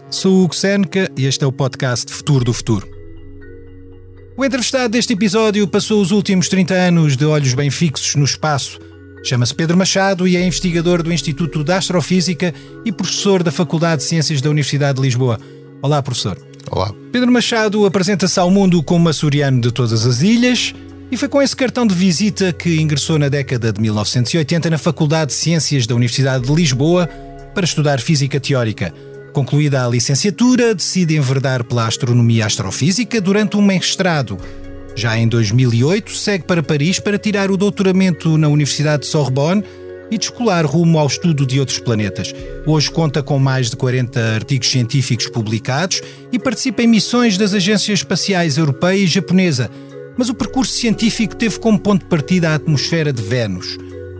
Olá, sou o Hugo Seneca e este é o podcast Futuro do Futuro. O entrevistado deste episódio passou os últimos 30 anos de olhos bem fixos no espaço. Chama-se Pedro Machado e é investigador do Instituto de Astrofísica e professor da Faculdade de Ciências da Universidade de Lisboa. Olá, professor. Olá. Pedro Machado apresenta-se ao mundo como açoriano de todas as ilhas e foi com esse cartão de visita que ingressou na década de 1980 na Faculdade de Ciências da Universidade de Lisboa para estudar Física Teórica. Concluída a licenciatura, decide enverdar pela Astronomia e Astrofísica durante um mestrado. Já em 2008, segue para Paris para tirar o doutoramento na Universidade de Sorbonne e descolar rumo ao estudo de outros planetas. Hoje conta com mais de 40 artigos científicos publicados e participa em missões das agências espaciais europeia e japonesa. Mas o percurso científico teve como ponto de partida a atmosfera de Vênus.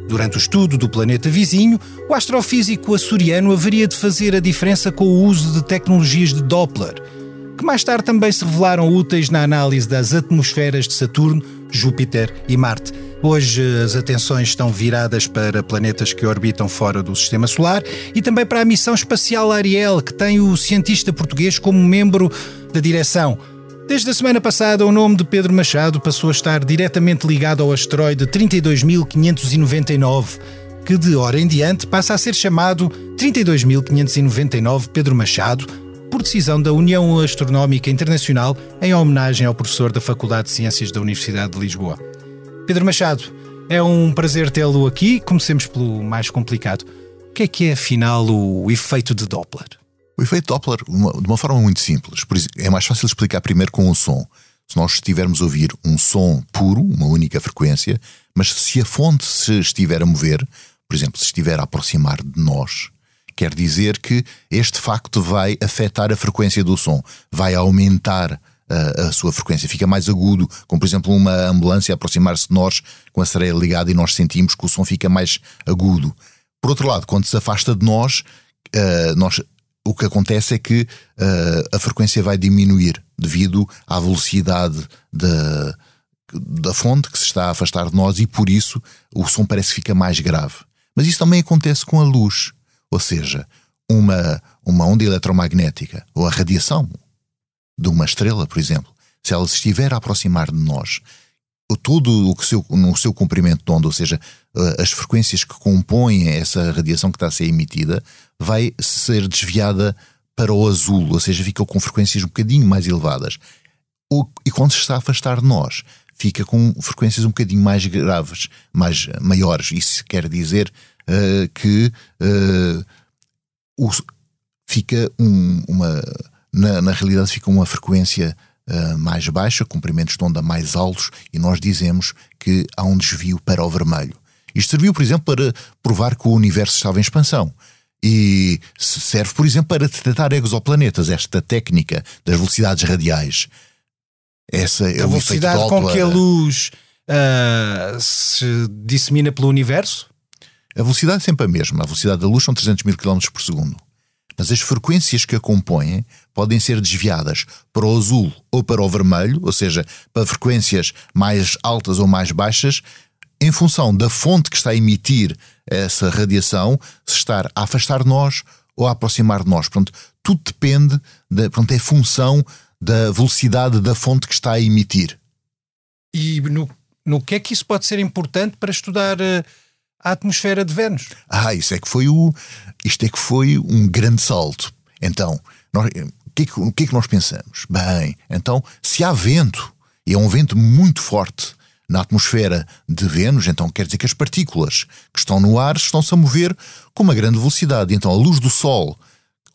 Durante o estudo do planeta vizinho, o astrofísico açoriano haveria de fazer a diferença com o uso de tecnologias de Doppler, que mais tarde também se revelaram úteis na análise das atmosferas de Saturno, Júpiter e Marte. Hoje as atenções estão viradas para planetas que orbitam fora do Sistema Solar e também para a missão espacial Ariel, que tem o cientista português como membro da direção. Desde a semana passada, o nome de Pedro Machado passou a estar diretamente ligado ao asteroide 32.599, que de ora em diante passa a ser chamado 32.599 Pedro Machado, por decisão da União Astronómica Internacional, em homenagem ao professor da Faculdade de Ciências da Universidade de Lisboa. Pedro Machado, é um prazer tê-lo aqui. Comecemos pelo mais complicado. O que é afinal o efeito de Doppler? O efeito Doppler, de uma forma muito simples, por exemplo, é mais fácil explicar primeiro com o som. Se nós estivermos a ouvir um som puro, uma única frequência, mas se a fonte se estiver a mover, por exemplo, se estiver a aproximar de nós, quer dizer que este facto vai afetar a frequência do som, vai aumentar a sua frequência, fica mais agudo, como por exemplo uma ambulância aproximar-se de nós com a sereia ligada e nós sentimos que o som fica mais agudo. Por outro lado, quando se afasta de nós, o que acontece é que a frequência vai diminuir devido à velocidade da fonte que se está a afastar de nós e por isso o som parece que fica mais grave. Mas isso também acontece com a luz. Ou seja, uma onda eletromagnética ou a radiação de uma estrela, por exemplo, se ela se estiver a aproximar de nós, tudo o que no seu comprimento de onda, ou seja, as frequências que compõem essa radiação que está a ser emitida, vai ser desviada para o azul, ou seja, fica com frequências um bocadinho mais elevadas. E quando se está a afastar de nós, fica com frequências um bocadinho mais graves, mais maiores. Isso quer dizer na realidade fica uma frequência mais baixa, comprimentos de onda mais altos, e nós dizemos que há um desvio para o vermelho. Isto serviu, por exemplo, para provar que o universo estava em expansão e serve, por exemplo, para detectar exoplanetas, esta técnica das velocidades radiais. Essa é a velocidade com que a luz se dissemina pelo universo? A velocidade é sempre a mesma. A velocidade da luz são 300.000 km/s. Mas as frequências que a compõem podem ser desviadas para o azul ou para o vermelho, ou seja, para frequências mais altas ou mais baixas, em função da fonte que está a emitir essa radiação, se estar a afastar de nós ou a aproximar de nós. Portanto, tudo depende, é função da velocidade da fonte que está a emitir. E no que é que isso pode ser importante para estudar a atmosfera de Vênus? Isto é que foi um grande salto. Então, o que é que nós pensamos? Bem, então, se há vento, e é um vento muito forte na atmosfera de Vênus, então quer dizer que as partículas que estão no ar estão-se a mover com uma grande velocidade. Então, a luz do Sol,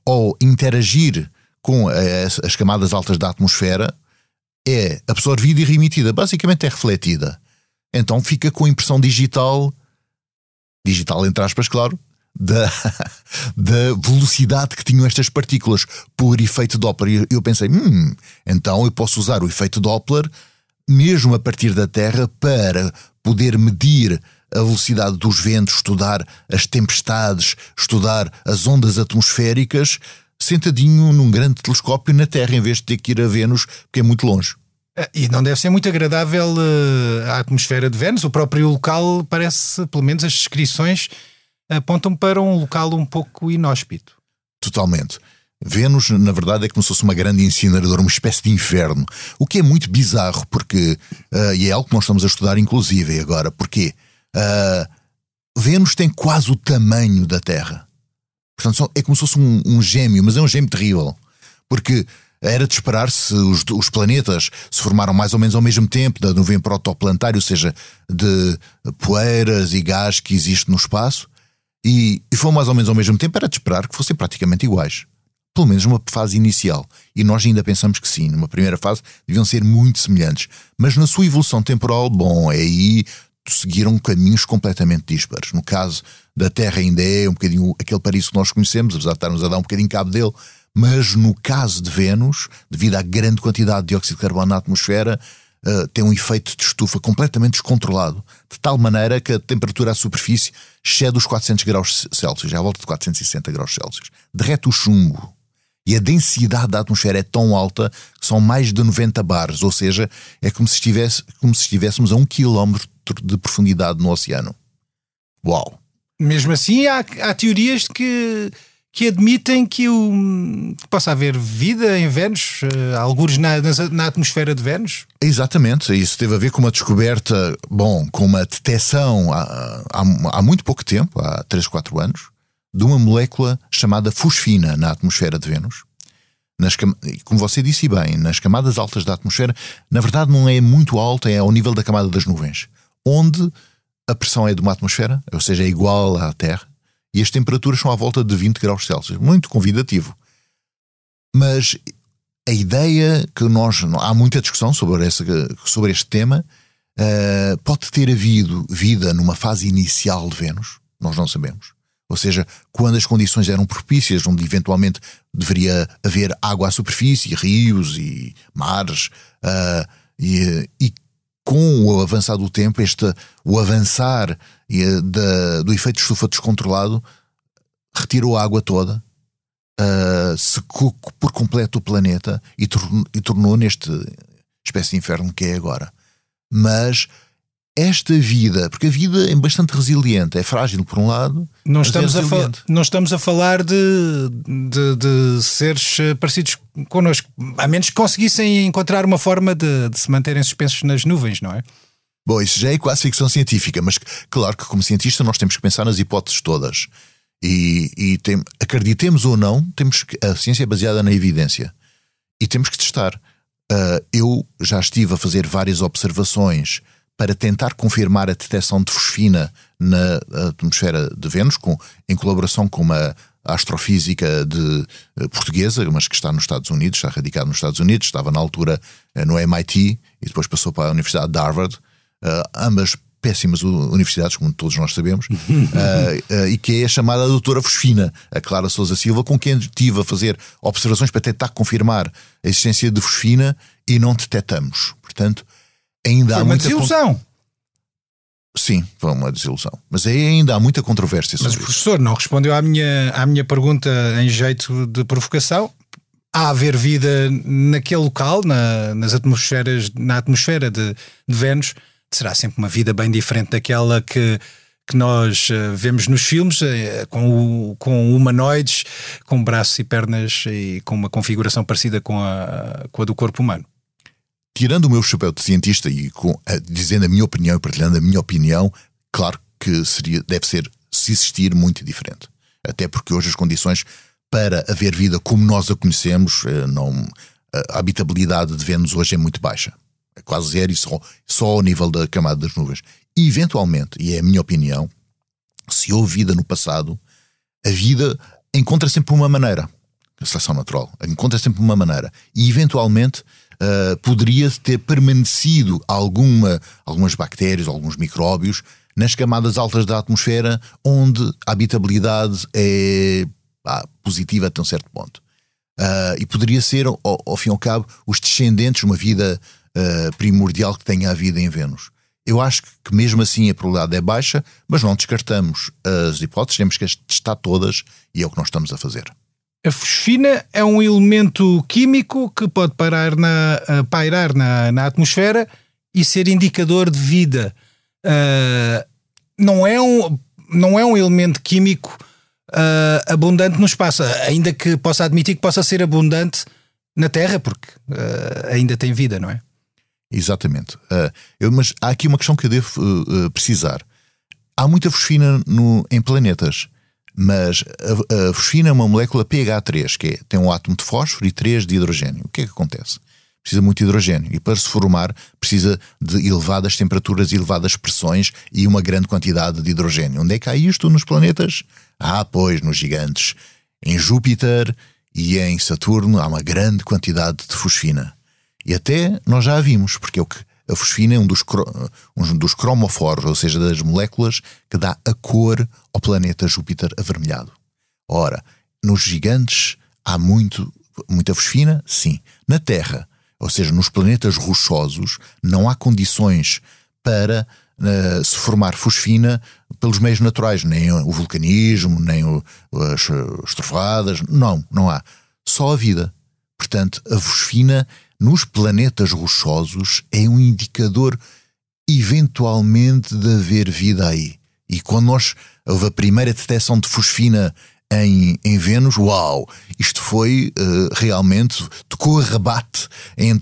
ao interagir com as camadas altas da atmosfera, é absorvida e remitida. Basicamente é refletida. Então, fica com impressão digital entre aspas, claro, da velocidade que tinham estas partículas por efeito Doppler. Eu pensei, então eu posso usar o efeito Doppler mesmo a partir da Terra para poder medir a velocidade dos ventos, estudar as tempestades, estudar as ondas atmosféricas, sentadinho num grande telescópio na Terra, em vez de ter que ir a Vênus, porque é muito longe. E não deve ser muito agradável a atmosfera de Vênus. O próprio local parece, pelo menos as descrições apontam para um local um pouco inóspito. Totalmente. Vênus, na verdade, é como se fosse uma grande incineradora, uma espécie de inferno. O que é muito bizarro, porque... e é algo que nós estamos a estudar, inclusive, agora. Porquê? Vênus tem quase o tamanho da Terra. Portanto, é como se fosse um gêmeo, mas é um gêmeo terrível. Porque... era de esperar-se, os planetas se formaram mais ou menos ao mesmo tempo, da nuvem protoplanetária, ou seja, de poeiras e gás que existe no espaço, e foi mais ou menos ao mesmo tempo, era de esperar que fossem praticamente iguais. Pelo menos numa fase inicial. E nós ainda pensamos que sim, numa primeira fase deviam ser muito semelhantes. Mas na sua evolução temporal, bom, aí seguiram caminhos completamente dispares. No caso da Terra ainda é um bocadinho aquele paraíso que nós conhecemos, apesar de estarmos a dar um bocadinho cabo dele. Mas no caso de Vênus, devido à grande quantidade de dióxido de carbono na atmosfera, tem um efeito de estufa completamente descontrolado, de tal maneira que a temperatura à superfície excede os 400 graus Celsius, à volta de 460 graus Celsius. Derrete o chumbo. E a densidade da atmosfera é tão alta que são mais de 90 bares, ou seja, é como se estivéssemos a 1 km de profundidade no oceano. Uau! Mesmo assim, há teorias de que admitem que possa haver vida em Vênus, algures na atmosfera de Vênus? Exatamente, isso teve a ver com uma descoberta, com uma detecção há muito pouco tempo, há 3, 4 anos, de uma molécula chamada fosfina na atmosfera de Vênus. Como você disse bem, nas camadas altas da atmosfera, na verdade não é muito alta, é ao nível da camada das nuvens, onde a pressão é de uma atmosfera, ou seja, é igual à Terra, e as temperaturas são à volta de 20 graus Celsius. Muito convidativo. Mas a ideia que há muita discussão sobre este tema. Pode ter havido vida numa fase inicial de Vênus? Nós não sabemos. Ou seja, quando as condições eram propícias, onde eventualmente deveria haver água à superfície, rios e mares. E com o avançar do tempo, o avançar do efeito de estufa descontrolado retirou a água toda, secou por completo o planeta e tornou neste espécie de inferno que é agora. Mas esta vida, porque a vida é bastante resiliente, é frágil por um lado, não estamos a falar de seres parecidos connosco, a menos que conseguissem encontrar uma forma de se manterem suspensos nas nuvens, não é? Bom, isso já é quase ficção científica, mas claro que como cientista nós temos que pensar nas hipóteses todas. E acreditemos ou não, a ciência é baseada na evidência. E temos que testar. Eu já estive a fazer várias observações para tentar confirmar a detecção de fosfina na atmosfera de Vênus, em colaboração com uma astrofísica portuguesa, mas que está nos Estados Unidos, está radicada nos Estados Unidos, estava na altura no MIT e depois passou para a Universidade de Harvard. Ambas péssimas universidades, como todos nós sabemos, e que é a chamada doutora fosfina, a Clara Sousa Silva, com quem estive a fazer observações para tentar confirmar a existência de fosfina e não detectamos. Portanto, ainda há uma desilusão. Sim, foi uma desilusão. Mas aí ainda há muita controvérsia sobre isso. Mas o professor não respondeu à minha pergunta em jeito de provocação. Há haver vida naquele local, na atmosfera de Vênus. Será sempre uma vida bem diferente daquela que nós vemos nos filmes, com humanoides, com braços e pernas e com uma configuração parecida com a do corpo humano. Tirando o meu chapéu de cientista e dizendo a minha opinião e partilhando a minha opinião, claro que deve existir, muito diferente. Até porque hoje as condições para haver vida como nós a conhecemos, a habitabilidade de Vênus hoje é muito baixa. É quase zero e só ao nível da camada das nuvens. E eventualmente, e é a minha opinião, se houve vida no passado, a vida encontra sempre uma maneira. A seleção natural encontra sempre uma maneira. E eventualmente poderia ter permanecido algumas bactérias, alguns micróbios nas camadas altas da atmosfera, onde a habitabilidade é positiva até um certo ponto. E poderia ser, ao fim e ao cabo, os descendentes de uma vida primordial que tenha havido em Vênus. Eu acho que mesmo assim a probabilidade é baixa, mas não descartamos as hipóteses, temos que as testar todas e é o que nós estamos a fazer. A fosfina é um elemento químico que pode pairar na atmosfera e ser indicador de vida. Não é um elemento químico abundante no espaço, ainda que possa admitir que possa ser abundante na Terra, porque ainda tem vida, não é? Exatamente. Mas há aqui uma questão que eu devo precisar. Há muita fosfina em planetas, mas a fosfina é uma molécula pH3, que tem um átomo de fósforo e 3 de hidrogênio. O que é que acontece? Precisa muito de hidrogênio e para se formar precisa de elevadas temperaturas, elevadas pressões e uma grande quantidade de hidrogênio. Onde é que há isto nos planetas? Ah, pois, nos gigantes. Em Júpiter e em Saturno há uma grande quantidade de fosfina. E até nós já a vimos, porque a fosfina é um dos cromoforos, ou seja, das moléculas que dá a cor ao planeta Júpiter avermelhado. Ora, nos gigantes há muita fosfina? Sim. Na Terra, ou seja, nos planetas rochosos, não há condições para se formar fosfina pelos meios naturais, nem o vulcanismo, nem as trovoadas, não há. Só a vida. Portanto, a fosfina nos planetas rochosos é um indicador eventualmente de haver vida aí. E quando houve a primeira detecção de fosfina em Vênus, uau! Isto foi realmente, tocou a rebate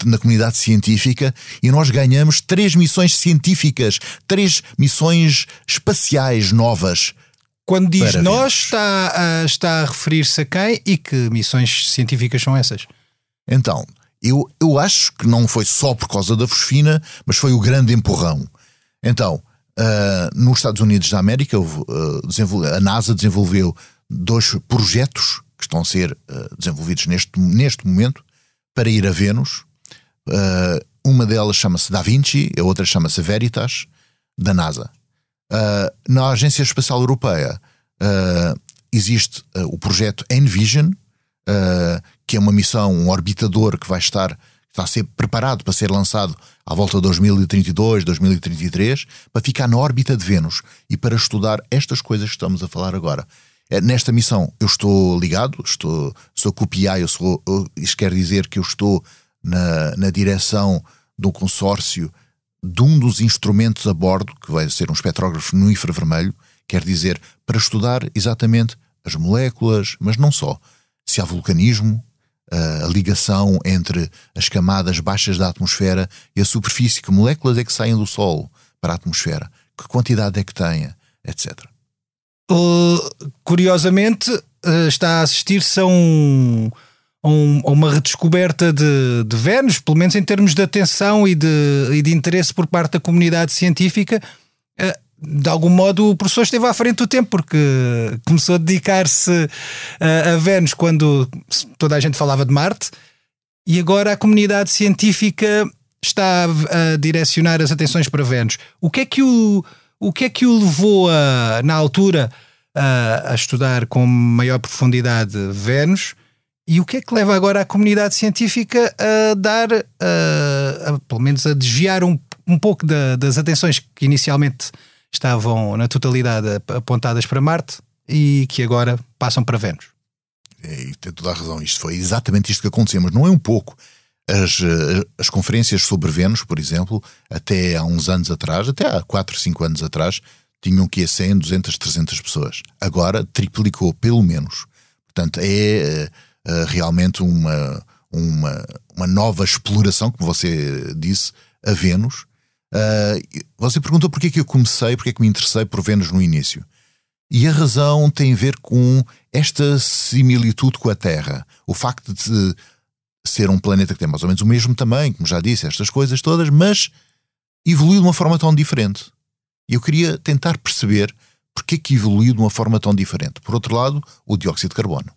na comunidade científica e nós ganhamos 3 missões científicas, 3 missões espaciais novas. Quando diz nós, está a referir-se a quem e que missões científicas são essas? Então, eu acho que não foi só por causa da fosfina, mas foi o grande empurrão. Então, nos Estados Unidos da América, a NASA desenvolveu 2 projetos que estão a ser desenvolvidos neste momento para ir a Vênus. Uma delas chama-se Da Vinci, a outra chama-se Veritas, da NASA. Na Agência Espacial Europeia existe o projeto Envision, que é uma missão, um orbitador que está a ser preparado para ser lançado à volta de 2032, 2033, para ficar na órbita de Vênus e para estudar estas coisas que estamos a falar agora. Nesta missão eu estou ligado, sou COPI, isto quer dizer que eu estou na direção do consórcio de um dos instrumentos a bordo, que vai ser um espectrógrafo no infravermelho, quer dizer, para estudar exatamente as moléculas, mas não só. Se há vulcanismo, a ligação entre as camadas baixas da atmosfera e a superfície, que moléculas é que saem do Sol para a atmosfera, que quantidade é que tenha, etc. Curiosamente, está a assistir-se a uma redescoberta de Vênus, pelo menos em termos de atenção e de interesse por parte da comunidade científica. De algum modo o professor esteve à frente do tempo, porque começou a dedicar-se a Vênus quando toda a gente falava de Marte, e agora a comunidade científica está a direcionar as atenções para Vênus. O que é que o levou na altura a estudar com maior profundidade Vênus? E o que é que leva agora a comunidade científica a dar, pelo menos a desviar um pouco das atenções que inicialmente estavam na totalidade apontadas para Marte e que agora passam para Vênus? Tem toda a razão. Isto foi exatamente isto que aconteceu, mas não é um pouco. As conferências sobre Vênus, por exemplo, até há uns anos atrás, até há 4, 5 anos atrás, tinham que ir 100, 200, 300 pessoas. Agora triplicou, pelo menos. Portanto, é realmente uma nova exploração, como você disse, a Vênus. Você perguntou porque é que eu comecei, porque é que me interessei por Vênus no início. E a razão tem a ver com esta similitude com a Terra. O facto de ser um planeta que tem mais ou menos o mesmo tamanho, como já disse, estas coisas todas, mas evoluiu de uma forma tão diferente. E eu queria tentar perceber porque é que evoluiu de uma forma tão diferente. Por outro lado, o dióxido de carbono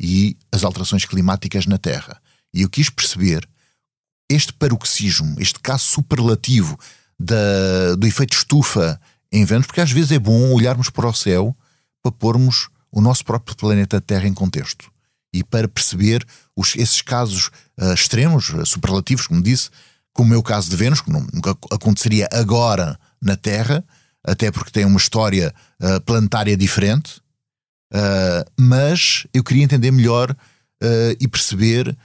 e as alterações climáticas na Terra. E eu quis perceber este paroxismo, este caso superlativo do efeito estufa em Vênus, porque às vezes é bom olharmos para o céu para pormos o nosso próprio planeta Terra em contexto e para perceber esses casos extremos, superlativos, como disse, como é o caso de Vênus, que nunca aconteceria agora na Terra, até porque tem uma história planetária diferente, mas eu queria entender melhor e perceber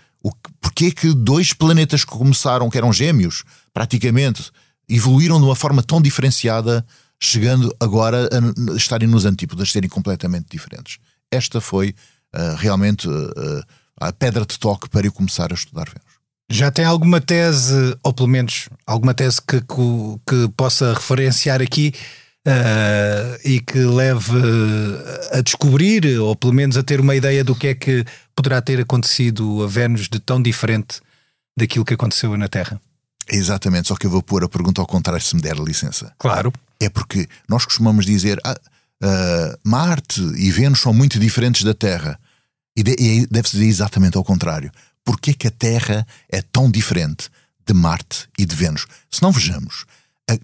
porque é que 2 planetas que começaram, que eram gêmeos, praticamente, evoluíram de uma forma tão diferenciada, chegando agora a estarem nos antípodas, serem completamente diferentes. esta foi realmente a pedra de toque para eu começar a estudar Vênus. Já tem alguma tese, ou pelo menos alguma tese que possa referenciar aqui e que leve a descobrir, ou pelo menos a ter uma ideia do que é que poderá ter acontecido a Vênus de tão diferente daquilo que aconteceu na Terra? Exatamente, só que eu vou pôr a pergunta ao contrário, se me der licença. Claro. É porque nós costumamos dizer Marte e Vênus são muito diferentes da Terra. E deve-se dizer exatamente ao contrário. Porquê é que a Terra é tão diferente de Marte e de Vênus? Se não vejamos,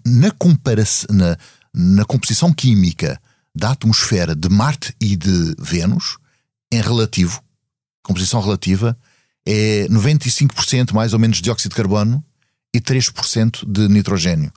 na composição química da atmosfera de Marte e de Vênus, em relativo, composição relativa, é 95% mais ou menos de dióxido de carbono e 3% de nitrogênio.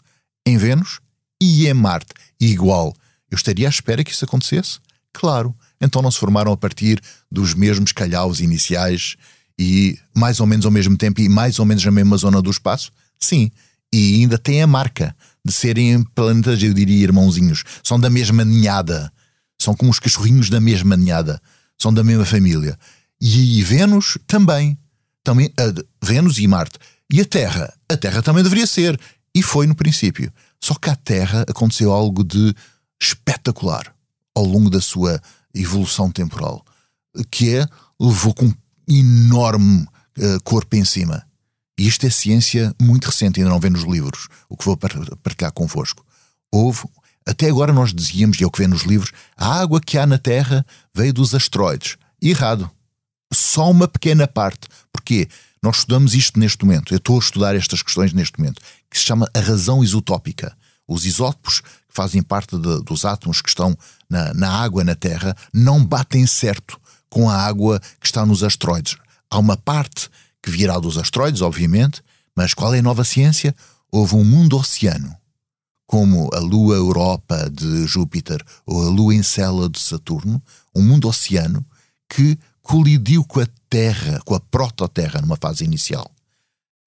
Em Vênus e em Marte, igual. Eu estaria à espera que isso acontecesse? Claro. Então não se formaram a partir dos mesmos calhaus iniciais e mais ou menos ao mesmo tempo e mais ou menos na mesma zona do espaço? Sim. E ainda têm a marca de serem planetas, eu diria, irmãozinhos. São da mesma ninhada. São como os cachorrinhos da mesma ninhada. São da mesma família. E Vênus também Vênus e Marte. E a Terra? A Terra também deveria ser. E foi no princípio. Só que a Terra aconteceu algo de espetacular ao longo da sua evolução temporal, que é, levou com um enorme corpo em cima. E isto é ciência muito recente, ainda não vê nos livros, o que vou partilhar convosco. Até agora nós dizíamos, e é o que vê nos livros, a água que há na Terra veio dos asteroides. Errado. Só uma pequena parte. Porquê? Nós estudamos isto neste momento. Eu estou a estudar estas questões neste momento, que se chama a razão isotópica. Os isótopos que fazem parte dos átomos que estão na água na Terra não batem certo com a água que está nos asteroides. Há uma parte que virá dos asteroides, obviamente, mas qual é a nova ciência? Houve um mundo-oceano, como a Lua Europa de Júpiter ou a Lua Encélado de Saturno, um mundo-oceano que colidiu com a Terra, com a prototerra numa fase inicial,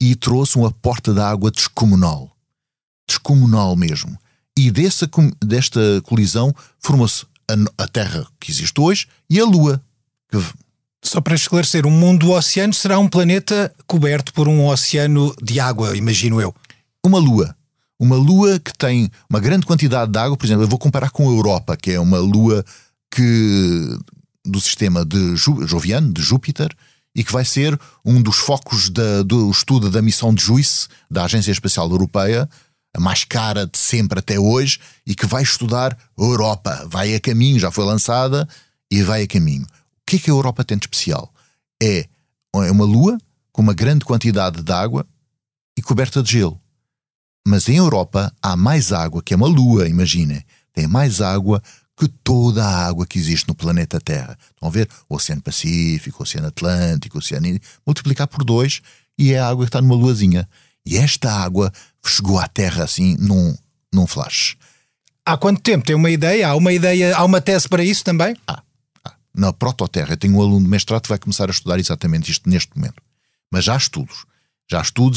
e trouxe uma porta de água descomunal. Descomunal mesmo. E desta colisão formou-se a Terra que existe hoje e a Lua. Só para esclarecer, o mundo-oceano será um planeta coberto por um oceano de água, imagino eu. Uma Lua. Uma Lua que tem uma grande quantidade de água. Por exemplo, eu vou comparar com a Europa, que é uma Lua do sistema de Joviano, de Júpiter, e que vai ser um dos focos do estudo da missão de JUICE, da Agência Espacial Europeia, a mais cara de sempre até hoje, e que vai estudar a Europa. Vai a caminho, já foi lançada e vai a caminho. O que é que a Europa tem de especial? É uma Lua com uma grande quantidade de água e coberta de gelo. Mas em Europa há mais água, que é uma Lua, imaginem. Tem mais água que toda a água que existe no planeta Terra. Estão a ver? O Oceano Pacífico, o Oceano Atlântico, o Oceano Índico, multiplicar por 2 e é a água que está numa luazinha. E esta água chegou à Terra assim num flash. Há quanto tempo? Tem uma ideia? Há uma tese para isso também? Na prototerra. Eu tenho um aluno de mestrado que vai começar a estudar exatamente isto neste momento. Mas já há estudos.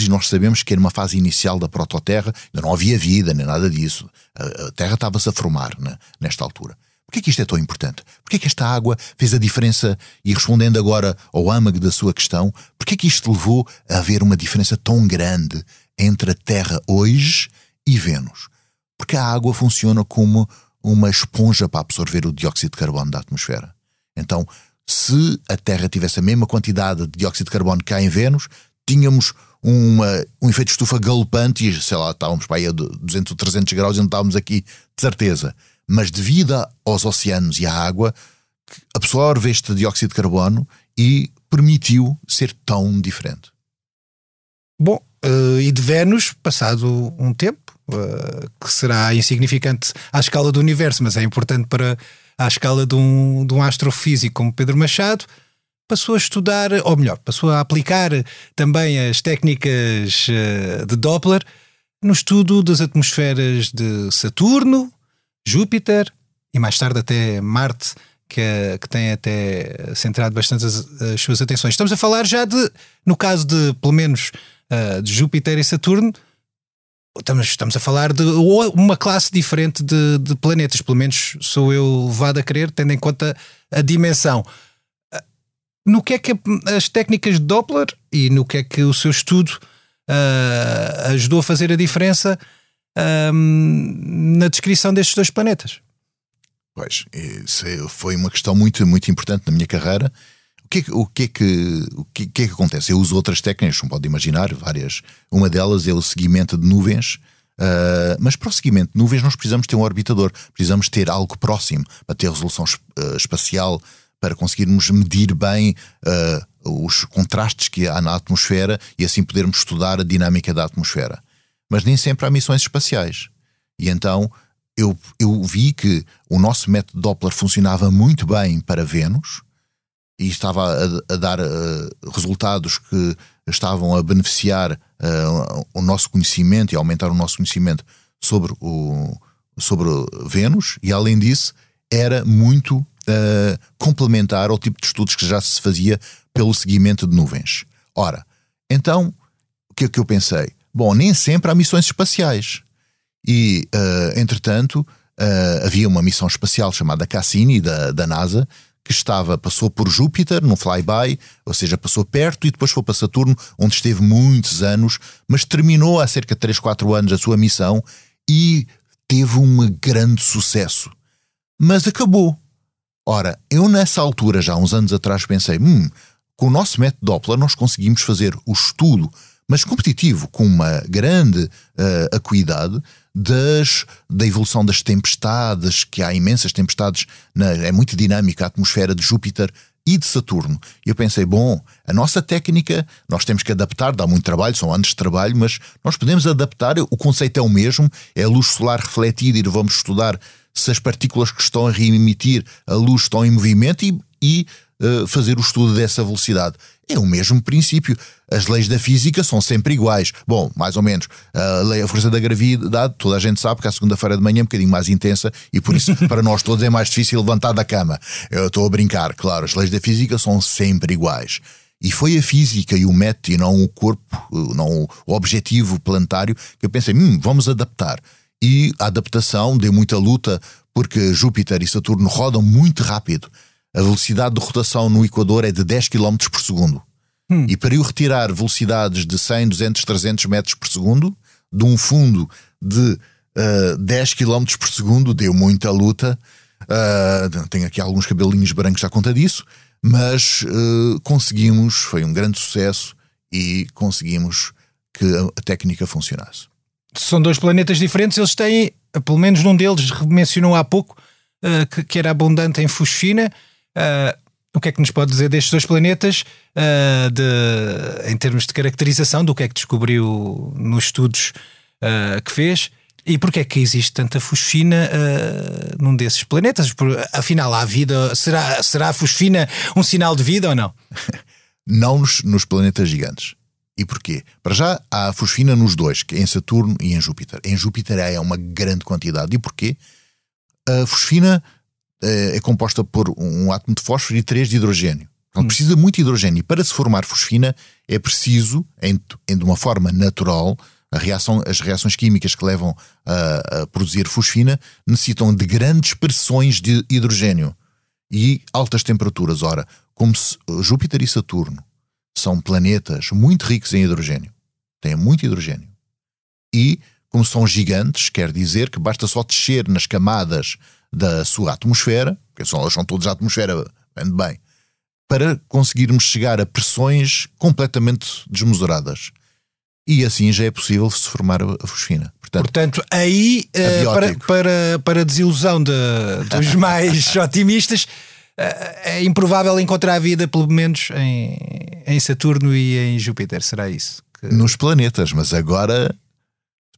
E nós sabemos que era uma fase inicial da prototerra. Ainda não havia vida, nem nada disso. A Terra estava-se a formar nesta altura. Porquê é que isto é tão importante? Porquê é que esta água fez a diferença? E respondendo agora ao âmago da sua questão, porquê é que isto levou a haver uma diferença tão grande entre a Terra hoje e Vênus? Porque a água funciona como uma esponja para absorver o dióxido de carbono da atmosfera. Então, se a Terra tivesse a mesma quantidade de dióxido de carbono que há em Vênus, tínhamos um efeito de estufa galopante e, sei lá, estávamos para aí a 200 ou 300 graus e não estávamos aqui, de certeza. Mas devido aos oceanos e à água, absorve este dióxido de carbono e permitiu ser tão diferente. Bom, e de Vênus, passado um tempo, que será insignificante à escala do universo, mas é importante para a escala de um astrofísico como Pedro Machado, passou a estudar, ou melhor, passou a aplicar também as técnicas de Doppler no estudo das atmosferas de Saturno, Júpiter e mais tarde até Marte, que tem até centrado bastante as suas atenções. Estamos a falar já de, no caso de, pelo menos, de Júpiter e Saturno, Estamos a falar de uma classe diferente de planetas, pelo menos sou eu levado a crer, tendo em conta a dimensão. No que é que as técnicas de Doppler e no que é que o seu estudo ajudou a fazer a diferença na descrição destes dois planetas? Pois, isso foi uma questão muito, muito importante na minha carreira. O que é que acontece? Eu uso outras técnicas, como pode imaginar, várias. Uma delas é o seguimento de nuvens, mas para o seguimento de nuvens nós precisamos ter um orbitador, precisamos ter algo próximo para ter resolução espacial, para conseguirmos medir bem os contrastes que há na atmosfera e assim podermos estudar a dinâmica da atmosfera. Mas nem sempre há missões espaciais. E então eu vi que o nosso método Doppler funcionava muito bem para Vênus, e estava a dar resultados que estavam a beneficiar o nosso conhecimento e aumentar o nosso conhecimento sobre Vênus, e além disso era muito complementar ao tipo de estudos que já se fazia pelo seguimento de nuvens. Ora, então, o que é que eu pensei? Bom, nem sempre há missões espaciais e, entretanto, havia uma missão espacial chamada Cassini da NASA, que passou por Júpiter num flyby, ou seja, passou perto, e depois foi para Saturno, onde esteve muitos anos, mas terminou há cerca de 3, 4 anos a sua missão e teve um grande sucesso. Mas acabou. Ora, eu nessa altura, já há uns anos atrás, pensei, com o nosso método Doppler nós conseguimos fazer o estudo, mas competitivo, com uma grande acuidade, da evolução das tempestades, que há imensas tempestades, é muito dinâmica a atmosfera de Júpiter e de Saturno. E eu pensei, bom, a nossa técnica nós temos que adaptar, dá muito trabalho, são anos de trabalho, mas nós podemos adaptar, o conceito é o mesmo, é a luz solar refletida, e vamos estudar se as partículas que estão a reemitir a luz estão em movimento e fazer o estudo dessa velocidade. É o mesmo princípio. As leis da física são sempre iguais. Bom, mais ou menos. A força da gravidade, toda a gente sabe que a segunda-feira de manhã é um bocadinho mais intensa e por isso para nós todos é mais difícil levantar da cama. Eu estou a brincar, claro. As leis da física são sempre iguais. E foi a física e o método e não o corpo, não o objetivo planetário, que eu pensei, vamos adaptar. E a adaptação deu muita luta porque Júpiter e Saturno rodam muito rápido. A velocidade de rotação no Equador é de 10 km por segundo. E para eu retirar velocidades de 100, 200, 300 metros por segundo de um fundo de 10 km por segundo, deu muita luta. Tenho aqui alguns cabelinhos brancos à conta disso, mas conseguimos, foi um grande sucesso e conseguimos que a técnica funcionasse. São dois planetas diferentes, eles têm, pelo menos num deles, mencionou há pouco, que era abundante em fosfina. O que é que nos pode dizer destes dois planetas em termos de caracterização, do que é que descobriu nos estudos que fez e porque é que existe tanta fosfina num desses planetas? Afinal, há vida? Será a fosfina um sinal de vida ou não? Não nos planetas gigantes. E porquê? Para já há fosfina nos dois, que é em Saturno e em Júpiter. Em Júpiter é uma grande quantidade. E porquê? A fosfina é composta por um átomo de fósforo e 3 de hidrogênio. Então precisa muito de hidrogênio. E para se formar fosfina é preciso, de uma forma natural, as reações químicas que levam a produzir fosfina necessitam de grandes pressões de hidrogênio e altas temperaturas. Ora, como Júpiter e Saturno são planetas muito ricos em hidrogênio, têm muito hidrogênio, e como são gigantes, quer dizer que basta só descer nas camadas da sua atmosfera, porque são todos a atmosfera, bem, para conseguirmos chegar a pressões completamente desmesuradas. E assim já é possível se formar a fosfina. Portanto aí, para a desilusão dos mais otimistas, é improvável encontrar vida, pelo menos em Saturno e em Júpiter, será isso? Nos planetas, mas agora...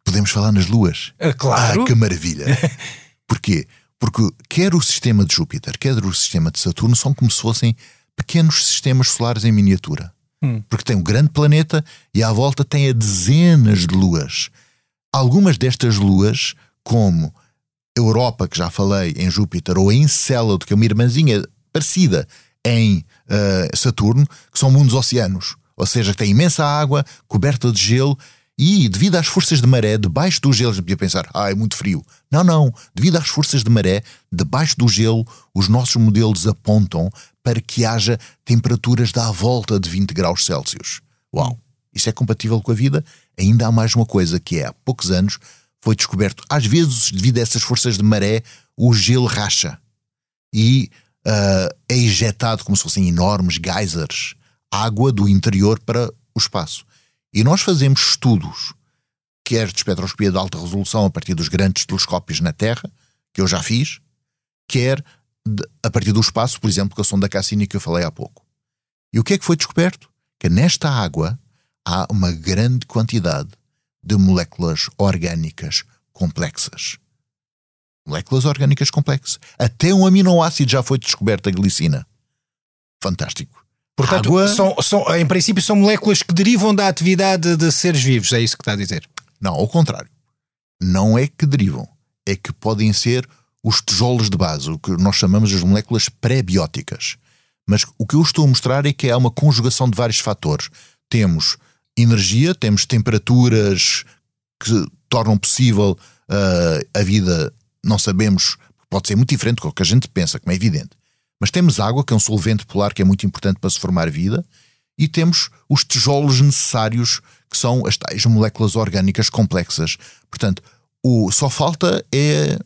Podemos falar nas luas. Claro. Ah, que maravilha. Porquê? Porque quer o sistema de Júpiter, quer o sistema de Saturno, são como se fossem pequenos sistemas solares em miniatura. Porque tem um grande planeta e à volta tem dezenas de luas. Algumas destas luas, como Europa, que já falei, em Júpiter, ou Encélado, que é uma irmãzinha parecida em Saturno, que são mundos oceanos. Ou seja, que tem imensa água, coberta de gelo, E devido às forças de maré debaixo do gelo, a gente podia pensar, é muito frio. Não, não. Devido às forças de maré debaixo do gelo, os nossos modelos apontam para que haja temperaturas da volta de 20 graus Celsius. Uau! Isso é compatível com a vida? Ainda há mais uma coisa, que é, há poucos anos foi descoberto, às vezes devido a essas forças de maré, o gelo racha e é ejetado como se fossem enormes geysers, água do interior para o espaço. E nós fazemos estudos, quer de espectroscopia de alta resolução a partir dos grandes telescópios na Terra, que eu já fiz, quer a partir do espaço, por exemplo, com a sonda Cassini que eu falei há pouco. E o que é que foi descoberto? Que nesta água há uma grande quantidade de moléculas orgânicas complexas. Moléculas orgânicas complexas. Até um aminoácido já foi descoberto, a glicina. Fantástico. Portanto, água... em princípio são moléculas que derivam da atividade de seres vivos, é isso que está a dizer? Não, ao contrário. Não é que derivam, é que podem ser os tijolos de base, o que nós chamamos as moléculas pré-bióticas. Mas o que eu estou a mostrar é que há uma conjugação de vários fatores. Temos energia, temos temperaturas que tornam possível a vida, não sabemos, pode ser muito diferente do que a gente pensa, como é evidente. Mas temos água, que é um solvente polar que é muito importante para se formar vida, e temos os tijolos necessários, que são as tais moléculas orgânicas complexas. Portanto, só falta é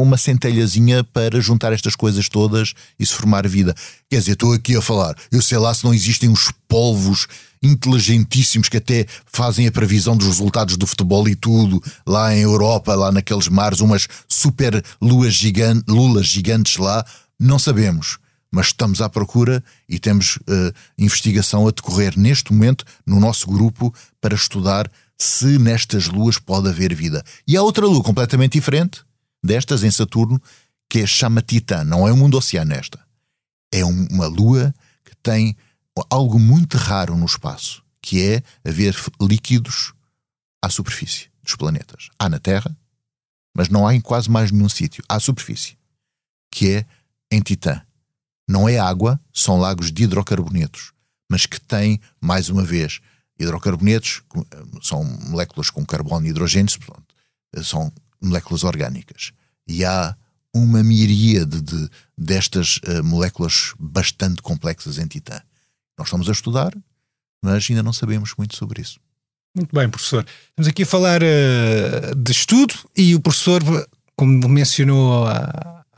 uma centelhazinha para juntar estas coisas todas e se formar vida. Quer dizer, estou aqui a falar, eu sei lá se não existem uns polvos inteligentíssimos que até fazem a previsão dos resultados do futebol e tudo, lá em Europa, lá naqueles mares, umas super lulas gigantes lá, não sabemos, mas estamos à procura e temos investigação a decorrer neste momento no nosso grupo para estudar se nestas luas pode haver vida. E há outra lua completamente diferente destas em Saturno, que chama Titã. Não é um mundo oceano esta. É uma lua que tem algo muito raro no espaço, que é haver líquidos à superfície dos planetas. Há na Terra, mas não há em quase mais nenhum sítio. Há superfície, que é em Titã. Não é água, são lagos de hidrocarbonetos, mas que tem, mais uma vez, hidrocarbonetos, são moléculas com carbono e hidrogênio, são moléculas orgânicas. E há uma miríade destas moléculas bastante complexas em Titã. Nós estamos a estudar, mas ainda não sabemos muito sobre isso. Muito bem, professor. Estamos aqui a falar de estudo e o professor, como mencionou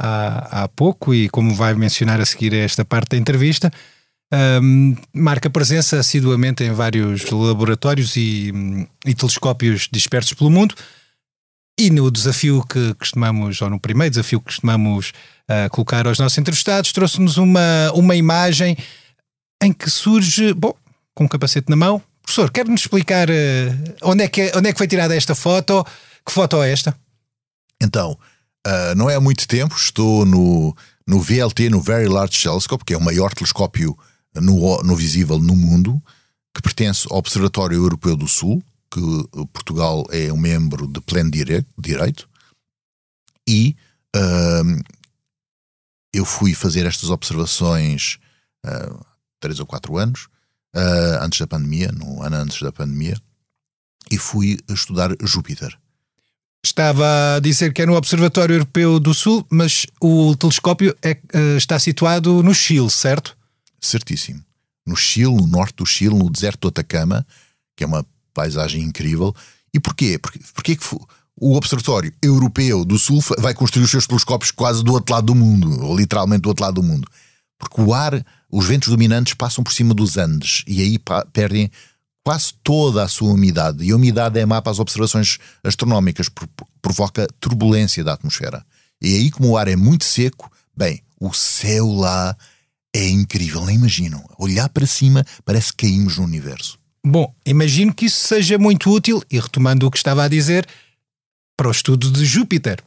há pouco e como vai mencionar a seguir esta parte da entrevista, marca presença assiduamente em vários laboratórios e telescópios dispersos pelo mundo. E no desafio que costumamos, ou no primeiro desafio que costumamos colocar aos nossos entrevistados, trouxe-nos uma imagem em que surge, com um capacete na mão. Professor, quer-nos explicar onde é que foi tirada esta foto? Que foto é esta? Então, não é há muito tempo, estou no VLT, no Very Large Telescope, que é o maior telescópio no visível no mundo, que pertence ao Observatório Europeu do Sul, que Portugal é um membro de pleno direito, e eu fui fazer estas observações há 3 ou 4 anos, antes da pandemia, no ano antes da pandemia, e fui estudar Júpiter. Estava a dizer que é no Observatório Europeu do Sul, mas o telescópio está situado no Chile, certo? Certíssimo. No Chile, no norte do Chile, no deserto do Atacama, que é uma paisagem incrível. E porquê? Porque é que o Observatório Europeu do Sul vai construir os seus telescópios quase do outro lado do mundo, ou literalmente do outro lado do mundo? Porque os ventos dominantes passam por cima dos Andes e aí perdem quase toda a sua umidade. E a umidade é má para as observações astronómicas, provoca turbulência da atmosfera. E aí, como o ar é muito seco, o céu lá é incrível, nem imaginam. Olhar para cima parece que caímos no universo. Bom, imagino que isso seja muito útil, e retomando o que estava a dizer, para o estudo de Júpiter.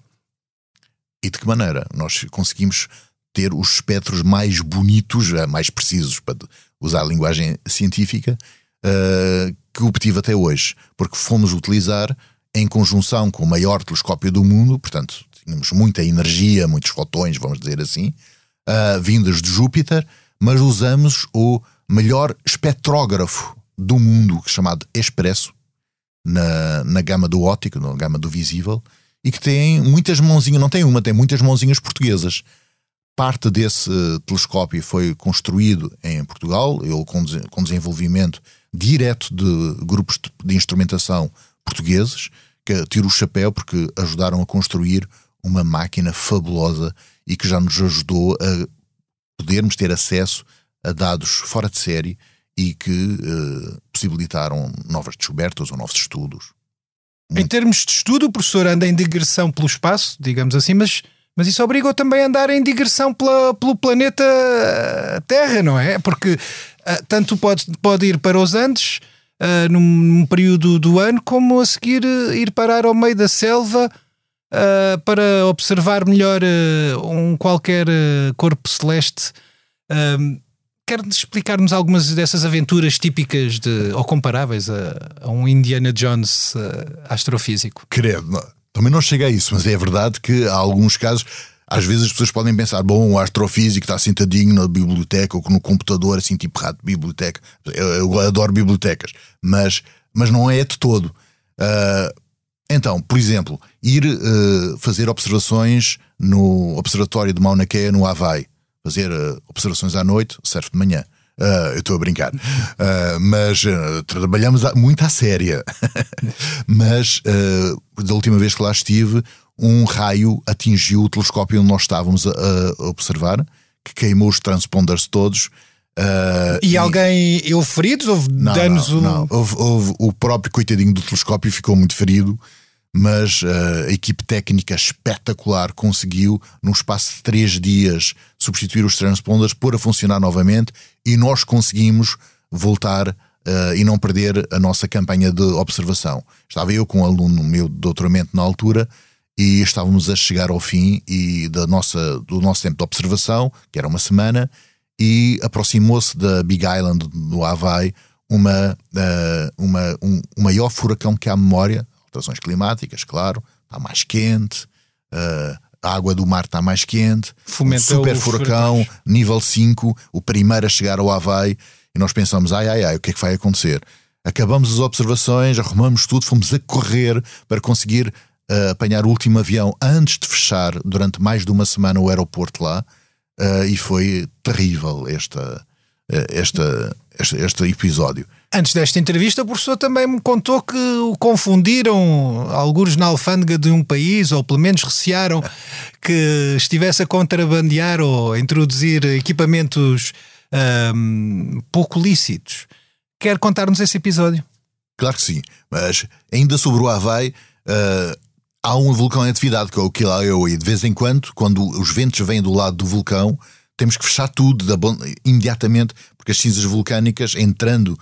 E de que maneira? Nós conseguimos ter os espectros mais bonitos, mais precisos, para usar a linguagem científica, que obtive até hoje. Porque fomos utilizar, em conjunção com o maior telescópio do mundo, portanto, tínhamos muita energia, muitos fotões, vamos dizer assim, vindas de Júpiter, mas usamos o melhor espectrógrafo do mundo, chamado Expresso, na gama do óptico, na gama do visível, e que tem muitas mãozinhas, não tem uma, tem muitas mãozinhas portuguesas. Parte desse telescópio foi construído em Portugal, com desenvolvimento direto de grupos de instrumentação portugueses, que tiro o chapéu porque ajudaram a construir uma máquina fabulosa e que já nos ajudou a podermos ter acesso a dados fora de série e que possibilitaram novas descobertas ou novos estudos. Em termos de estudo, o professor anda em digressão pelo espaço, digamos assim, mas isso obriga-o também a andar em digressão pelo planeta Terra, não é? Porque tanto pode ir para os Andes num período do ano, como a seguir ir parar ao meio da selva para observar melhor qualquer corpo celeste. Quer explicar-nos algumas dessas aventuras típicas ou comparáveis a um Indiana Jones astrofísico? Credo, também não chega a isso, mas é verdade que há alguns casos, às vezes as pessoas podem pensar, bom, o astrofísico está sentadinho na biblioteca ou no computador, assim tipo rato de biblioteca. Eu adoro bibliotecas, mas não é de todo. Então, por exemplo, ir fazer observações no Observatório de Mauna Kea, no Havaí. Fazer observações à noite, serve de manhã. Eu estou a brincar. Mas trabalhamos muito à séria. Mas da última vez que lá estive, um raio atingiu o telescópio onde nós estávamos a observar, que queimou os transponders todos. E alguém houve feridos? Houve danos? Não. Houve o próprio coitadinho do telescópio ficou muito ferido. Mas a equipe técnica espetacular conseguiu, num espaço de 3 dias, substituir os transponders, pôr a funcionar novamente, e nós conseguimos voltar e não perder a nossa campanha de observação. Estava eu com um aluno meu de doutoramento na altura e estávamos a chegar ao fim do nosso tempo de observação, que era uma semana, e aproximou-se da Big Island do Havaí um maior furacão que há memória. Alterações climáticas, claro, está mais quente, a água do mar está mais quente, super furacão, nível 5, o primeiro a chegar ao Havaí, e nós pensamos, o que é que vai acontecer? Acabamos as observações, arrumamos tudo, fomos a correr para conseguir apanhar o último avião antes de fechar durante mais de uma semana o aeroporto lá, e foi terrível este episódio. Antes desta entrevista, o professor também me contou que o confundiram algures na alfândega de um país, ou pelo menos recearam que estivesse a contrabandear ou a introduzir equipamentos pouco lícitos. Quer contar-nos esse episódio? Claro que sim, mas ainda sobre o Havaí, há um vulcão em atividade, que é o Kilauea, e de vez em quando os ventos vêm do lado do vulcão, temos que fechar tudo imediatamente, porque as cinzas vulcânicas, entrando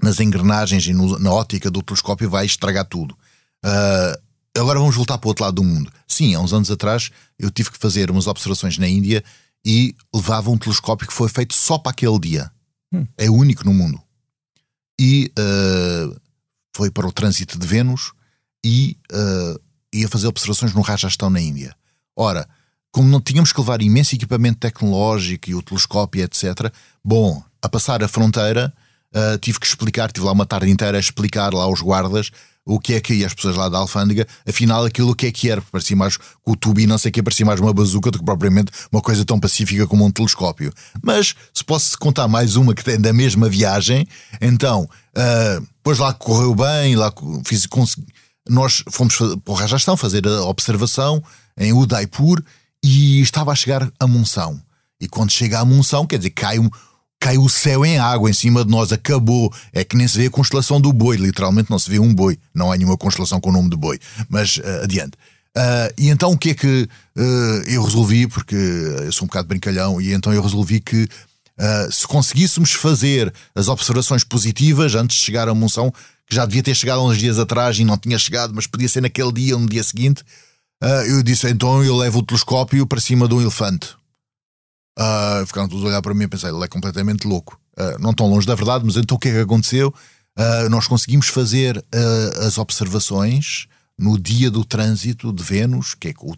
nas engrenagens e na ótica do telescópio, vai estragar tudo. Agora vamos voltar para o outro lado do mundo. Sim, há uns anos atrás eu tive que fazer umas observações na Índia e levava um telescópio que foi feito só para aquele dia. É único no mundo. E foi para o trânsito de Vênus e ia fazer observações no Rajasthan, na Índia. Ora, como não tínhamos que levar imenso equipamento tecnológico e o telescópio, etc. Bom, a passar a fronteira, tive lá uma tarde inteira a explicar lá aos guardas o que é que ia, as pessoas lá da alfândega, afinal aquilo o que é que era, parecia mais com o tubi, não sei o que, parecia mais uma bazuca do que propriamente uma coisa tão pacífica como um telescópio. Mas, se posso contar mais uma que tem da mesma viagem, então, depois lá correu bem, lá nós fomos para o Rajastão fazer a observação em Udaipur, e estava a chegar a monção. E quando chega a monção, quer dizer, cai o céu em água em cima de nós, acabou. É que nem se vê a constelação do boi, literalmente não se vê um boi. Não há nenhuma constelação com o nome de boi. Mas adiante. E então o que é que eu resolvi, porque eu sou um bocado brincalhão, e então eu resolvi que se conseguíssemos fazer as observações positivas antes de chegar a monção, que já devia ter chegado uns dias atrás e não tinha chegado, mas podia ser naquele dia ou no dia seguinte... eu disse, então eu levo o telescópio para cima de um elefante. Ficaram todos a olhar para mim e pensei, ele é completamente louco. Não tão longe da verdade, mas então o que é que aconteceu? Nós conseguimos fazer as observações no dia do trânsito de Vênus, que é que o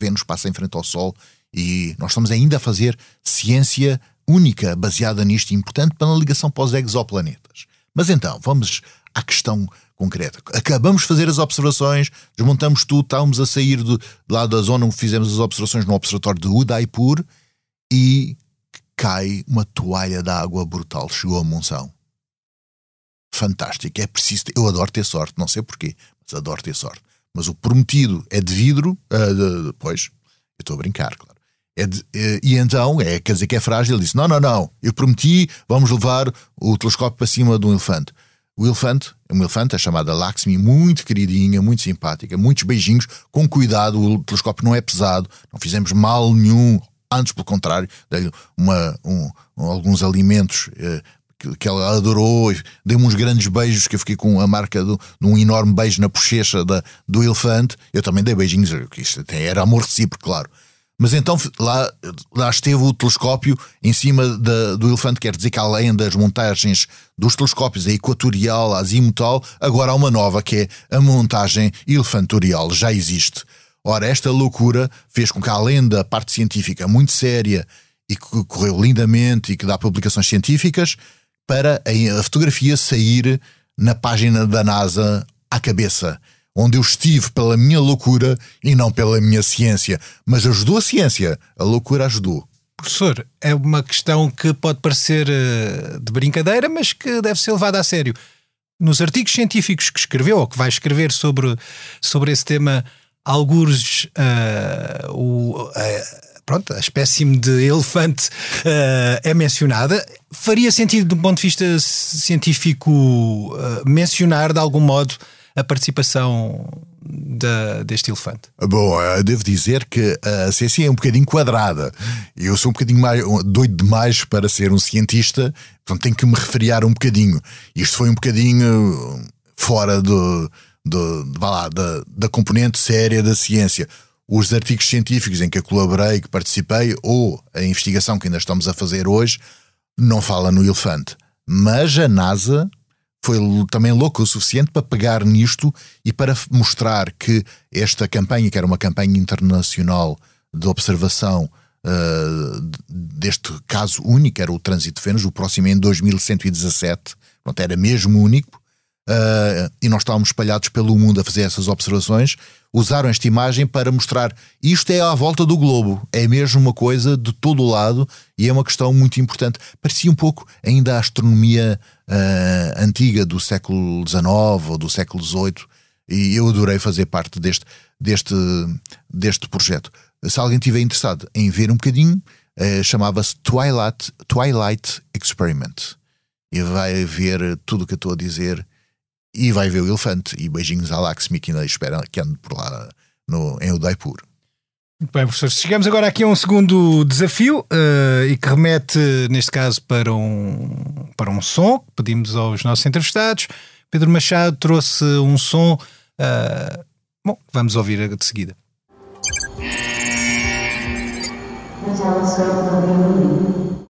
Vênus passa em frente ao Sol, e nós estamos ainda a fazer ciência única baseada nisto, importante para a ligação para os exoplanetas. Mas então, vamos à questão concreta. Acabamos de fazer as observações, desmontamos tudo, estávamos a sair de lá da zona onde fizemos as observações no observatório de Udaipur e cai uma toalha de água brutal. Chegou a monção. Fantástico. É preciso... Eu adoro ter sorte, não sei porquê, mas adoro ter sorte. Mas o prometido é de vidro, pois, eu estou a brincar, claro. E então, quer dizer que é frágil, ele disse, não, eu prometi, vamos levar o telescópio para cima de um elefante. Um elefante, a chamada Laxmi, muito queridinha, muito simpática, muitos beijinhos, com cuidado, o telescópio não é pesado, não fizemos mal nenhum, antes pelo contrário, dei-lhe alguns alimentos que ela adorou, deu-me uns grandes beijos, que eu fiquei com a marca de um enorme beijo na bochecha do elefante. Eu também dei beijinhos, isto até era amor recíproco, claro. Mas então lá esteve o telescópio em cima do elefante, quer dizer que além das montagens dos telescópios, a equatorial, a azimutal, agora há uma nova que é a montagem elefantorial, já existe. Ora, esta loucura fez com que além da parte científica muito séria e que correu lindamente e que dá publicações científicas, para a fotografia sair na página da NASA à cabeça, onde eu estive pela minha loucura e não pela minha ciência. Mas ajudou a ciência, a loucura ajudou. Professor, é uma questão que pode parecer de brincadeira, mas que deve ser levada a sério. Nos artigos científicos que escreveu, ou que vai escrever sobre esse tema, algures a espécime de elefante é mencionada. Faria sentido, do ponto de vista científico, mencionar de algum modo a participação deste elefante? Bom, eu devo dizer que a ciência é um bocadinho quadrada. Eu sou um bocadinho mais, doido demais para ser um cientista, portanto tenho que me refriar um bocadinho. Isto foi um bocadinho fora da componente séria da ciência. Os artigos científicos em que eu colaborei, que participei, ou a investigação que ainda estamos a fazer hoje, não fala no elefante. Mas a NASA... foi também louco o suficiente para pegar nisto e para mostrar que esta campanha, que era uma campanha internacional de observação deste caso único, era o trânsito de Vênus, o próximo em 2117, pronto, era mesmo único, e nós estávamos espalhados pelo mundo a fazer essas observações, usaram esta imagem para mostrar isto é à volta do globo, é mesmo uma coisa de todo o lado e é uma questão muito importante. Parecia um pouco ainda a astronomia antiga do século XIX ou do século XVIII, e eu adorei fazer parte deste projeto. Se alguém estiver interessado em ver um bocadinho, chamava-se Twilight Experiment, e vai ver tudo o que eu estou a dizer e vai ver o elefante e beijinhos à Laxmi, que ainda espera que ande por lá em Udaipur. Muito bem, professor. Chegamos agora aqui a um segundo desafio e que remete, neste caso, para um som que pedimos aos nossos entrevistados. Pedro Machado trouxe um som. Bom, vamos ouvir de seguida.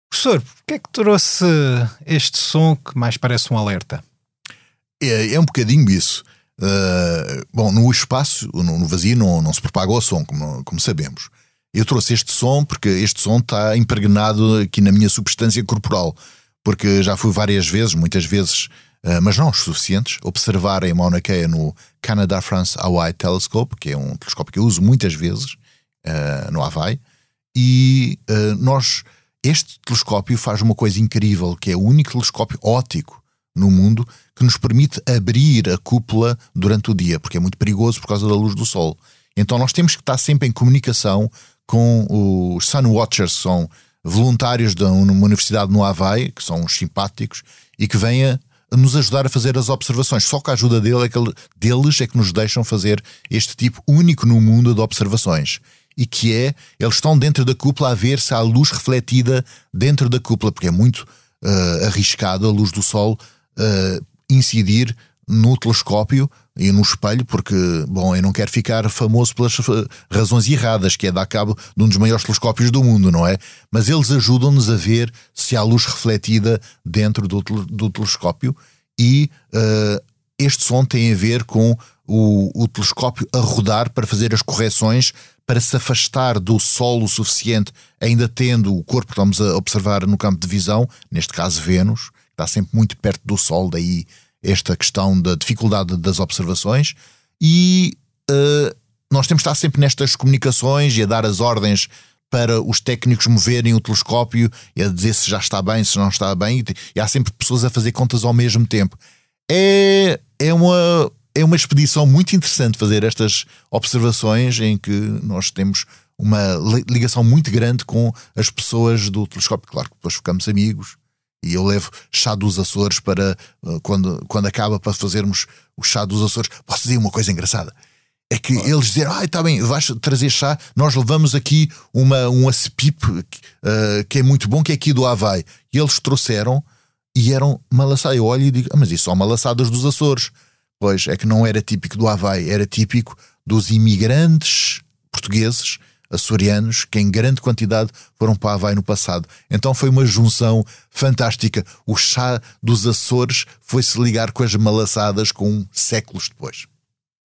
Professor, porque é que trouxe este som que mais parece um alerta? É um bocadinho isso. Bom, no espaço, no vazio, não se propaga o som, como sabemos. Eu trouxe este som porque este som está impregnado aqui na minha substância corporal, porque já fui várias vezes, muitas vezes, mas não os suficientes, observar em Mauna Kea no Canada France Hawaii Telescope, que é um telescópio que eu uso muitas vezes no Havaí, e este telescópio faz uma coisa incrível, que é o único telescópio óptico no mundo que nos permite abrir a cúpula durante o dia, porque é muito perigoso por causa da luz do sol. Então nós temos que estar sempre em comunicação com os Sun Watchers, são voluntários de uma universidade no Havaí, que são uns simpáticos, e que vêm a nos ajudar a fazer as observações. Só com a ajuda deles é que nos deixam fazer este tipo único no mundo de observações. E que eles estão dentro da cúpula a ver se há luz refletida dentro da cúpula, porque é muito arriscado a luz do sol incidir no telescópio e no espelho, porque, bom, eu não quero ficar famoso pelas razões erradas, que é dar cabo de um dos maiores telescópios do mundo, não é? Mas eles ajudam-nos a ver se há luz refletida dentro do telescópio, e este som tem a ver com o telescópio a rodar para fazer as correções, para se afastar do sol o suficiente, ainda tendo o corpo que estamos a observar no campo de visão, neste caso Vênus, está sempre muito perto do Sol, daí esta questão da dificuldade das observações, e nós temos de estar sempre nestas comunicações e a dar as ordens para os técnicos moverem o telescópio e a dizer se já está bem, se não está bem, e há sempre pessoas a fazer contas ao mesmo tempo. É uma expedição muito interessante fazer estas observações em que nós temos uma ligação muito grande com as pessoas do telescópio. Claro que depois ficamos amigos e eu levo chá dos Açores para, quando acaba, para fazermos o chá dos Açores. Posso dizer uma coisa engraçada? É que eles dizem, está bem, vais trazer chá, nós levamos aqui um acepipe que é muito bom, que é aqui do Havaí. E eles trouxeram e eram malaçadas. Eu olho e digo, mas isso são malaçadas dos Açores. Pois, é que não era típico do Havaí, era típico dos imigrantes portugueses, açorianos, que em grande quantidade foram para o Havaí no passado. Então foi uma junção fantástica. O chá dos Açores foi-se ligar com as malaçadas com séculos depois.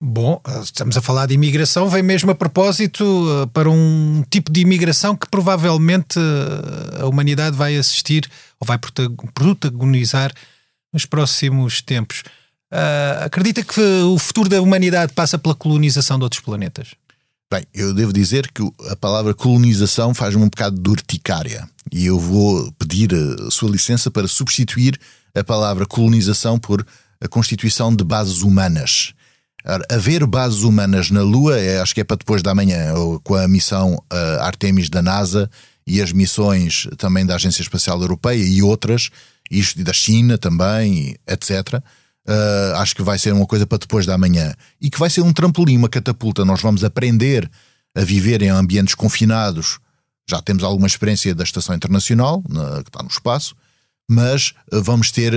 Bom, estamos a falar de imigração, vem mesmo a propósito para um tipo de imigração que provavelmente a humanidade vai assistir ou vai protagonizar nos próximos tempos. Acredita que o futuro da humanidade passa pela colonização de outros planetas? Bem, eu devo dizer que a palavra colonização faz-me um bocado de urticária e eu vou pedir a sua licença para substituir a palavra colonização por a constituição de bases humanas. Haver bases humanas na Lua, acho que é para depois da manhã, com a missão Artemis da NASA e as missões também da Agência Espacial Europeia e outras, isto da China também, etc. Acho que vai ser uma coisa para depois da manhã e que vai ser um trampolim, uma catapulta. Nós vamos aprender a viver em ambientes confinados. Já temos alguma experiência da Estação Internacional, que está no espaço, mas vamos ter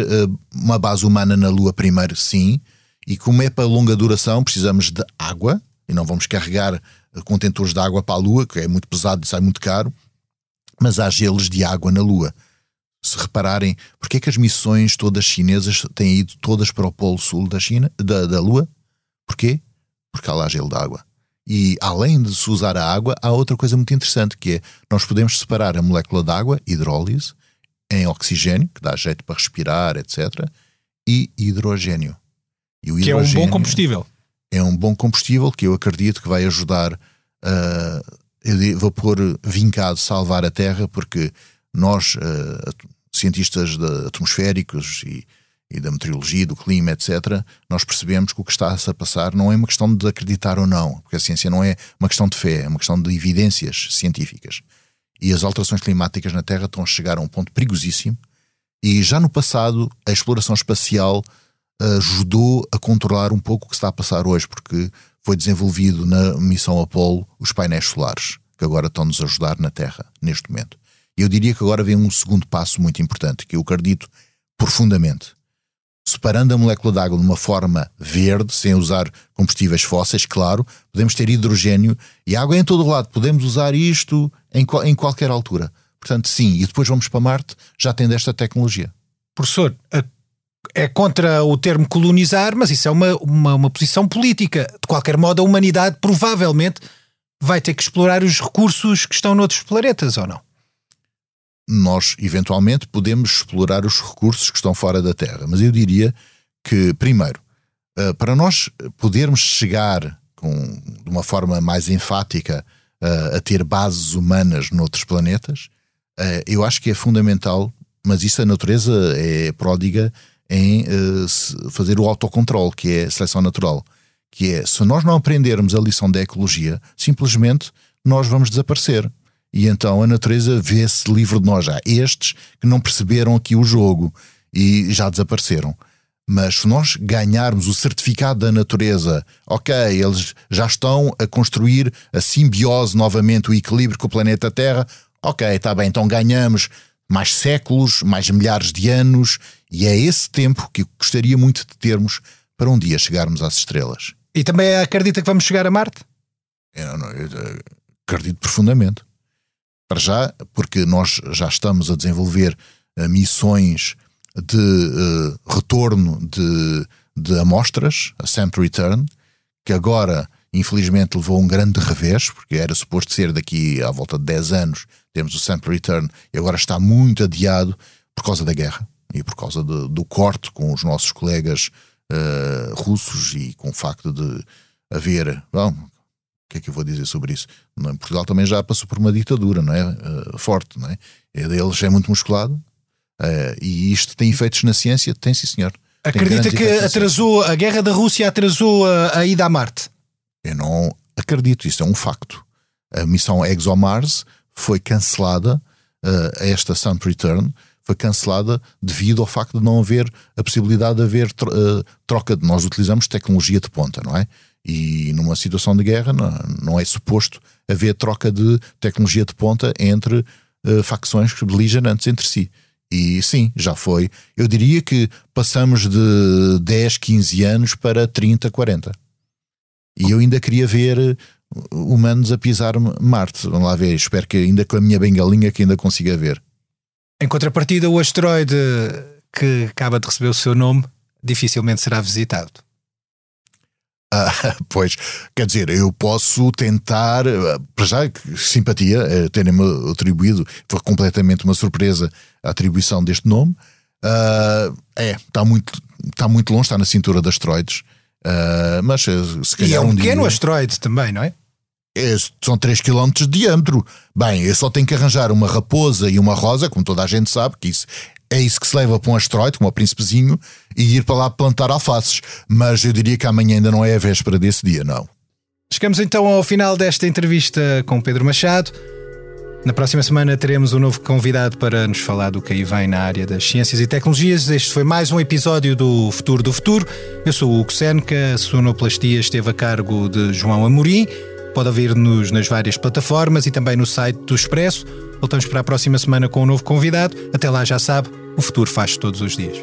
uma base humana na Lua primeiro, sim. E como é para longa duração, precisamos de água, e não vamos carregar contentores de água para a Lua, que é muito pesado e sai muito caro, mas há gelos de água na Lua. Se repararem, porque é que as missões todas chinesas têm ido todas para o Polo Sul da China, da Lua? Porquê? Porque há lá gelo de água. E além de se usar a água, há outra coisa muito interessante, que é, nós podemos separar a molécula de água, hidrólise, em oxigênio, que dá jeito para respirar, etc., e hidrogênio. Que é um bom combustível. É um bom combustível que eu acredito que vai ajudar eu vou pôr vincado salvar a Terra, porque nós, cientistas atmosféricos e da meteorologia, do clima, etc., nós percebemos que o que está-se a passar não é uma questão de acreditar ou não, porque a ciência não é uma questão de fé, é uma questão de evidências científicas. E as alterações climáticas na Terra estão a chegar a um ponto perigosíssimo, e já no passado a exploração espacial ajudou a controlar um pouco o que está a passar hoje, porque foi desenvolvido na missão Apolo os painéis solares, que agora estão-nos a ajudar na Terra, neste momento. E eu diria que agora vem um segundo passo muito importante, que eu acredito profundamente. Separando a molécula de água de uma forma verde, sem usar combustíveis fósseis, claro, podemos ter hidrogênio e água em todo o lado. Podemos usar isto em qualquer altura. Portanto, sim, e depois vamos para Marte, já tendo esta tecnologia. Professor, é contra o termo colonizar, mas isso é uma posição política. De qualquer modo, a humanidade provavelmente vai ter que explorar os recursos que estão noutros planetas, ou não? Nós, eventualmente, podemos explorar os recursos que estão fora da Terra. Mas eu diria que, primeiro, para nós podermos chegar de uma forma mais enfática a ter bases humanas noutros planetas, eu acho que é fundamental, mas isso a natureza é pródiga, em fazer o autocontrole, que é a seleção natural, que é, se nós não aprendermos a lição da ecologia, simplesmente nós vamos desaparecer. E então a natureza vê-se livre de nós. Há estes que não perceberam aqui o jogo e já desapareceram. Mas se nós ganharmos o certificado da natureza, ok, eles já estão a construir a simbiose novamente, o equilíbrio com o planeta Terra, ok, está bem, então ganhamos mais séculos, mais milhares de anos, e é esse tempo que gostaria muito de termos para um dia chegarmos às estrelas. E também acredita que vamos chegar a Marte? Eu acredito profundamente. Para já, porque nós já estamos a desenvolver missões de retorno de amostras, a Sample Return, que agora, infelizmente, levou um grande revés, porque era suposto ser daqui à volta de 10 anos, temos o Sample Return, e agora está muito adiado por causa da guerra. e por causa do corte com os nossos colegas russos e com o facto de haver... Bom, o que é que eu vou dizer sobre isso? Não, Portugal também já passou por uma ditadura, não é? Forte, não é? A deles é muito musculado e isto tem efeitos na ciência? Tem, sim, senhor. Acredita que atrasou a guerra da Rússia, atrasou a ida a Marte? Eu não acredito, isso é um facto. A missão ExoMars foi cancelada, esta Sample Return foi cancelada devido ao facto de não haver a possibilidade de haver troca. Nós utilizamos tecnologia de ponta, não é? E numa situação de guerra não é suposto haver troca de tecnologia de ponta entre facções beligerantes entre si. E sim, já foi. Eu diria que passamos de 10, 15 anos para 30, 40. E eu ainda queria ver humanos a pisar Marte. Vamos lá ver, espero que ainda com a minha bengalinha que ainda consiga ver. Em contrapartida, o asteroide que acaba de receber o seu nome dificilmente será visitado. Pois, quer dizer, eu posso tentar, para já, simpatia, terem-me atribuído, foi completamente uma surpresa a atribuição deste nome. Está muito longe, está na cintura de asteroides, mas se calhar. E é um pequeno asteroide também, não é? São 3 km de diâmetro. Bem, eu só tenho que arranjar uma raposa e uma rosa, como toda a gente sabe, que isso. É isso que se leva para um asteroide, como o Príncipezinho, e ir para lá plantar alfaces. Mas eu diria que amanhã ainda não é a véspera desse dia, não. Chegamos então ao final desta entrevista com Pedro Machado. Na próxima semana teremos um novo convidado para nos falar do que aí vem na área das ciências e tecnologias. Este foi mais um episódio do Futuro do Futuro. Eu sou o Hugo Seneca, a sonoplastia esteve a cargo de João Amorim. Pode ouvir-nos nas várias plataformas e também no site do Expresso. Voltamos para a próxima semana com um novo convidado. Até lá, já sabe, o futuro faz-se todos os dias.